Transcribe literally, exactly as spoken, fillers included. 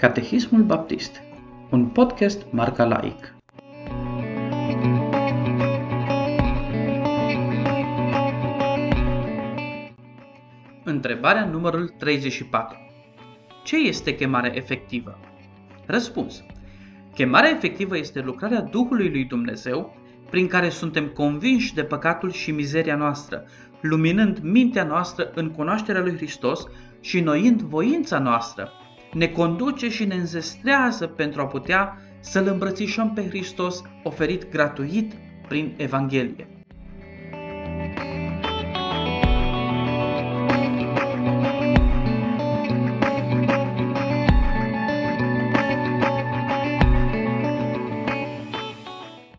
Catehismul Baptist, un podcast marca laic. Întrebarea numărul treizeci și patru. Ce este chemarea efectivă? Răspuns. Chemarea efectivă este lucrarea Duhului lui Dumnezeu, prin care suntem convinși de păcatul și mizeria noastră, luminând mintea noastră în cunoașterea lui Hristos și înnoind voința noastră. Ne conduce și ne înzestrează pentru a putea să-L îmbrățișăm pe Hristos oferit gratuit prin Evanghelie.